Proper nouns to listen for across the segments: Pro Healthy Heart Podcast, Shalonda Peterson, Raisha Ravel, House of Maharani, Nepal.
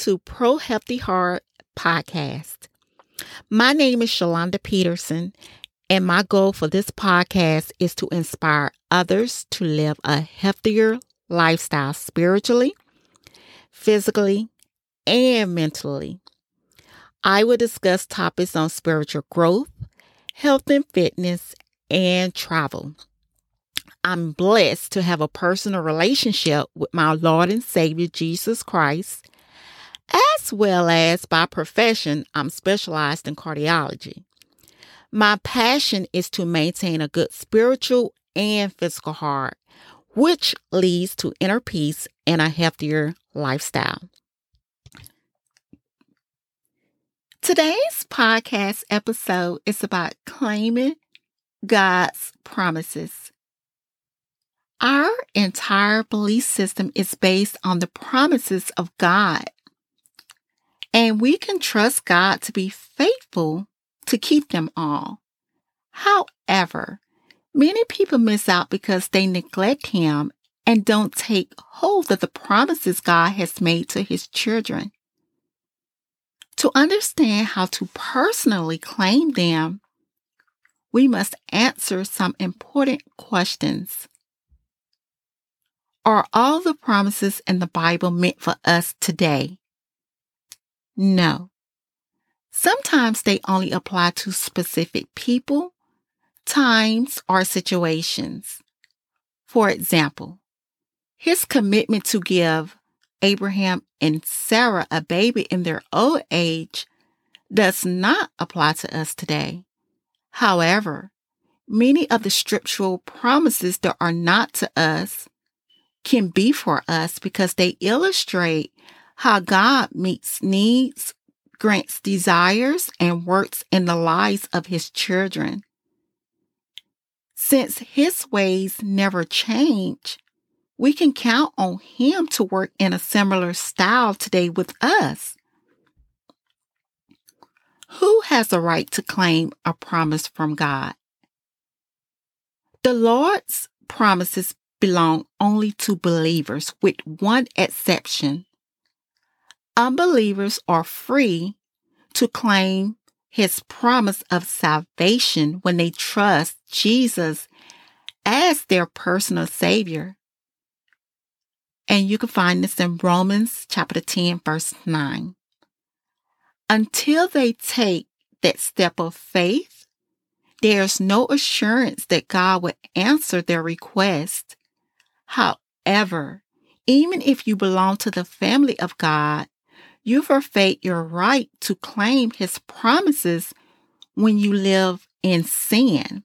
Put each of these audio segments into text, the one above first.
to Pro Healthy Heart Podcast. My name is Shalonda Peterson, and my goal for this podcast is to inspire others to live a healthier lifestyle spiritually, physically, and mentally. I will discuss topics on spiritual growth, health and fitness, and travel. I'm blessed to have a personal relationship with my Lord and Savior, Jesus Christ, as well as by profession, I'm specialized in cardiology. My passion is to maintain a good spiritual and physical heart, which leads to inner peace and a healthier lifestyle. Today's podcast episode is about claiming God's promises. Our entire belief system is based on the promises of God, and we can trust God to be faithful to keep them all. However, many people miss out because they neglect Him and don't take hold of the promises God has made to His children. To understand how to personally claim them, we must answer some important questions. Are all the promises in the Bible meant for us today? No. Sometimes they only apply to specific people, times, or situations. For example, His commitment to give Abraham and Sarah a baby in their old age does not apply to us today. However, many of the scriptural promises that are not to us can be for us because they illustrate how God meets needs, grants desires, and works in the lives of His children. Since His ways never change, we can count on Him to work in a similar style today with us. Who has a right to claim a promise from God? The Lord's promises belong only to believers, with one exception. Unbelievers are free to claim His promise of salvation when they trust Jesus as their personal Savior. And you can find this in Romans chapter 10, verse 9. Until they take that step of faith, there's no assurance that God will answer their request. However, even if you belong to the family of God, you forfeit your right to claim His promises when you live in sin.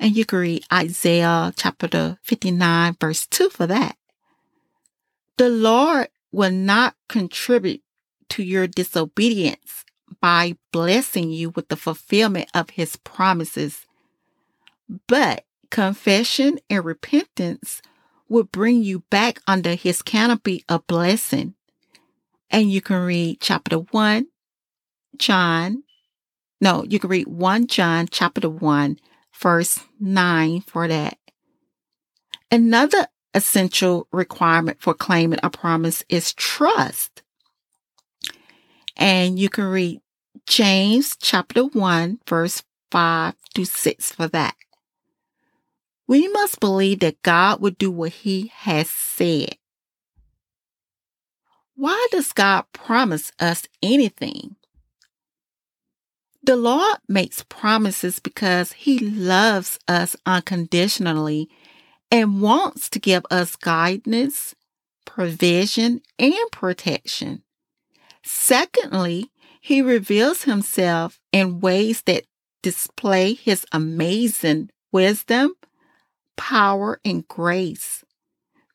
And you can read Isaiah chapter 59, verse 2 for that. The Lord will not contribute to your disobedience by blessing you with the fulfillment of His promises, but confession and repentance will bring you back under His canopy of blessing. And you can read you can read 1 John chapter 1, verse 9 for that. Another essential requirement for claiming a promise is trust. And you can read James chapter 1, verse 5 through 6 for that. We must believe that God will do what He has said. Why does God promise us anything? The Lord makes promises because He loves us unconditionally and wants to give us guidance, provision, and protection. Secondly, He reveals Himself in ways that display His amazing wisdom, power, and grace.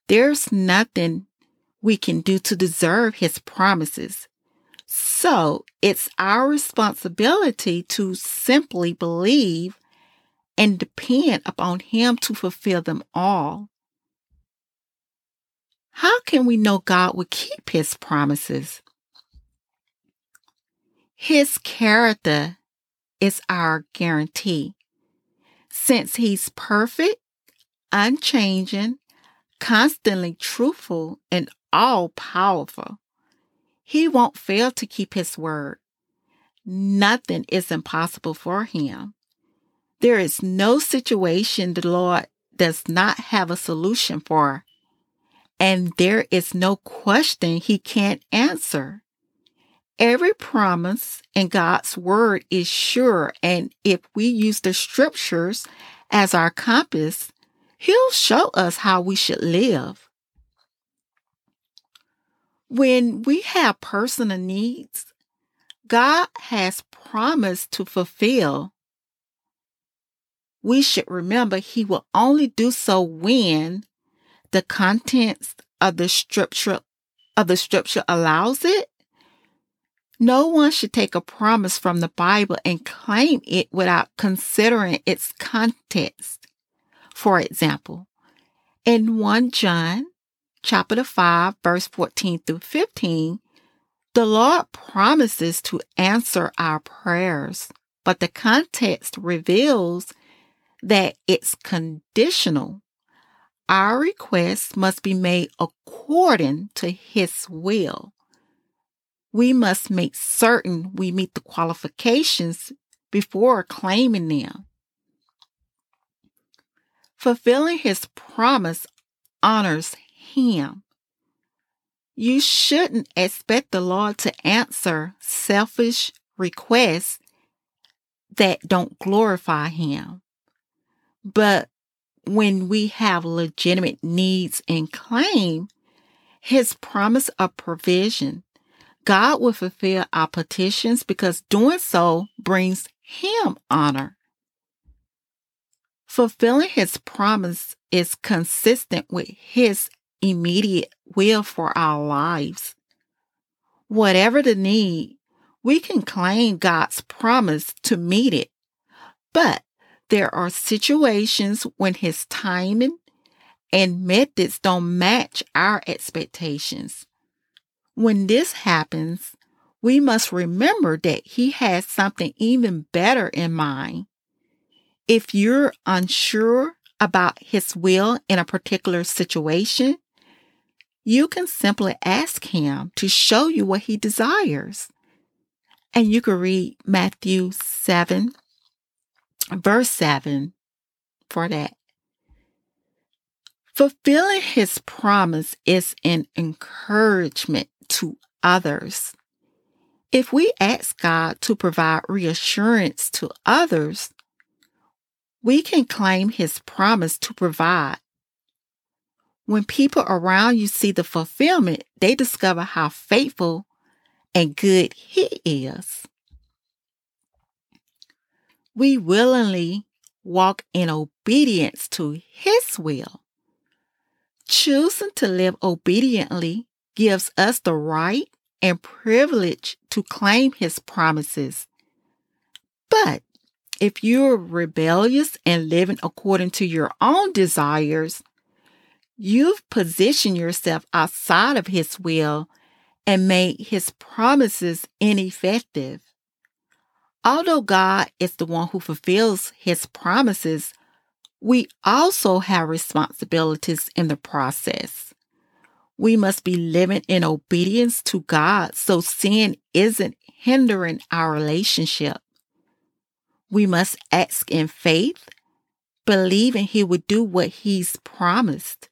There's nothing we can do to deserve His promises. So it's our responsibility to simply believe and depend upon Him to fulfill them all. How can we know God will keep His promises? His character is our guarantee. Since He's perfect, unchanging, constantly truthful, and all-powerful, He won't fail to keep his word. Nothing is impossible for him. There is no situation the Lord does not have a solution for, and there is no question he can't answer. Every promise in God's word is sure, and if we use the scriptures as our compass, he'll show us how we should live. When we have personal needs, God has promised to fulfill. We should remember he will only do so when the contents of the scripture allows it. No one should take a promise from the Bible and claim it without considering its context. For example, in 1 John chapter 5, verse 14 through 15, the Lord promises to answer our prayers, but the context reveals that it's conditional. Our requests must be made according to his will. We must make certain we meet the qualifications before claiming them. Fulfilling his promise honors him. You shouldn't expect the Lord to answer selfish requests that don't glorify him. But when we have legitimate needs and claim his promise of provision, God will fulfill our petitions because doing so brings him honor. Fulfilling his promise is consistent with his immediate will for our lives. Whatever the need, we can claim God's promise to meet it, but there are situations when his timing and methods don't match our expectations. When this happens, we must remember that he has something even better in mind. If you're unsure about his will in a particular situation, you can simply ask him to show you what he desires. And you can read Matthew 7, verse 7 for that. Fulfilling his promise is an encouragement to others. If we ask God to provide reassurance to others, we can claim his promise to provide. When people around you see the fulfillment, they discover how faithful and good he is. We willingly walk in obedience to his will. Choosing to live obediently gives us the right and privilege to claim his promises. But if you're rebellious and living according to your own desires, you've positioned yourself outside of his will and made his promises ineffective. Although God is the one who fulfills his promises, we also have responsibilities in the process. We must be living in obedience to God so sin isn't hindering our relationship. We must ask in faith, believing he would do what he's promised.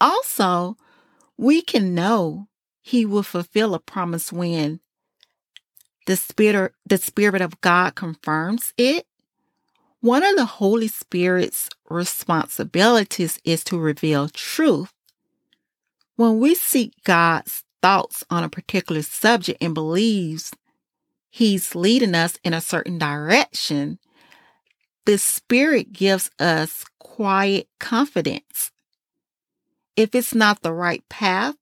Also, we can know he will fulfill a promise when the Spirit of God confirms it. One of the Holy Spirit's responsibilities is to reveal truth. When we seek God's thoughts on a particular subject and believes he's leading us in a certain direction, the Spirit gives us quiet confidence. If it's not the right path,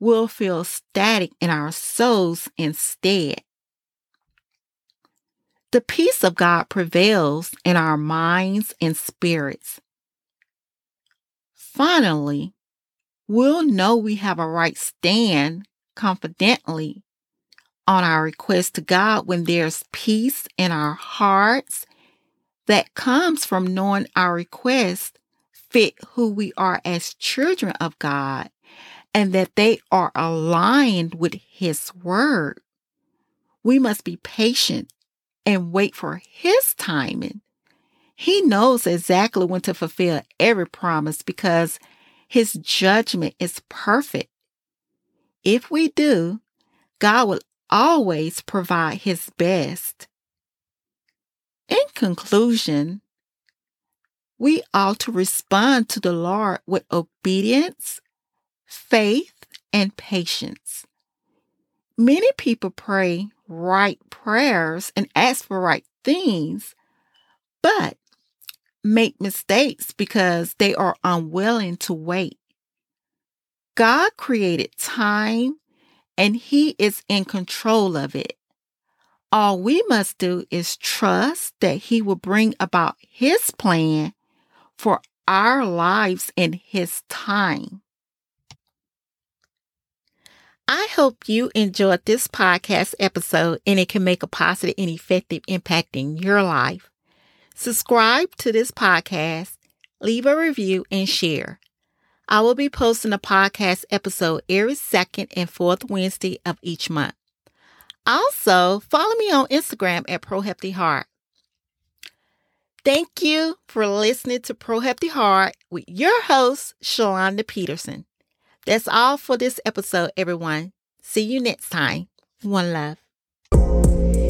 we'll feel static in our souls instead. The peace of God prevails in our minds and spirits. Finally, we'll know we have a right stand confidently on our request to God when there's peace in our hearts that comes from knowing our requests fit who we are as children of God and that they are aligned with His word. We must be patient and wait for His timing. He knows exactly when to fulfill every promise because His judgment is perfect. If we do, God will always provide His best. In conclusion, we ought to respond to the Lord with obedience, faith, and patience. Many people pray right prayers and ask for right things, but make mistakes because they are unwilling to wait. God created time, and He is in control of it. All we must do is trust that He will bring about His plan for our lives in His time. I hope you enjoyed this podcast episode and it can make a positive and effective impact in your life. Subscribe to this podcast, leave a review, and share. I will be posting a podcast episode every second and fourth Wednesday of each month. Also, follow me on Instagram at Pro Healthy Heart. Thank you for listening to Pro Healthy Heart with your host, Shalonda Peterson. That's all for this episode, everyone. See you next time. One love.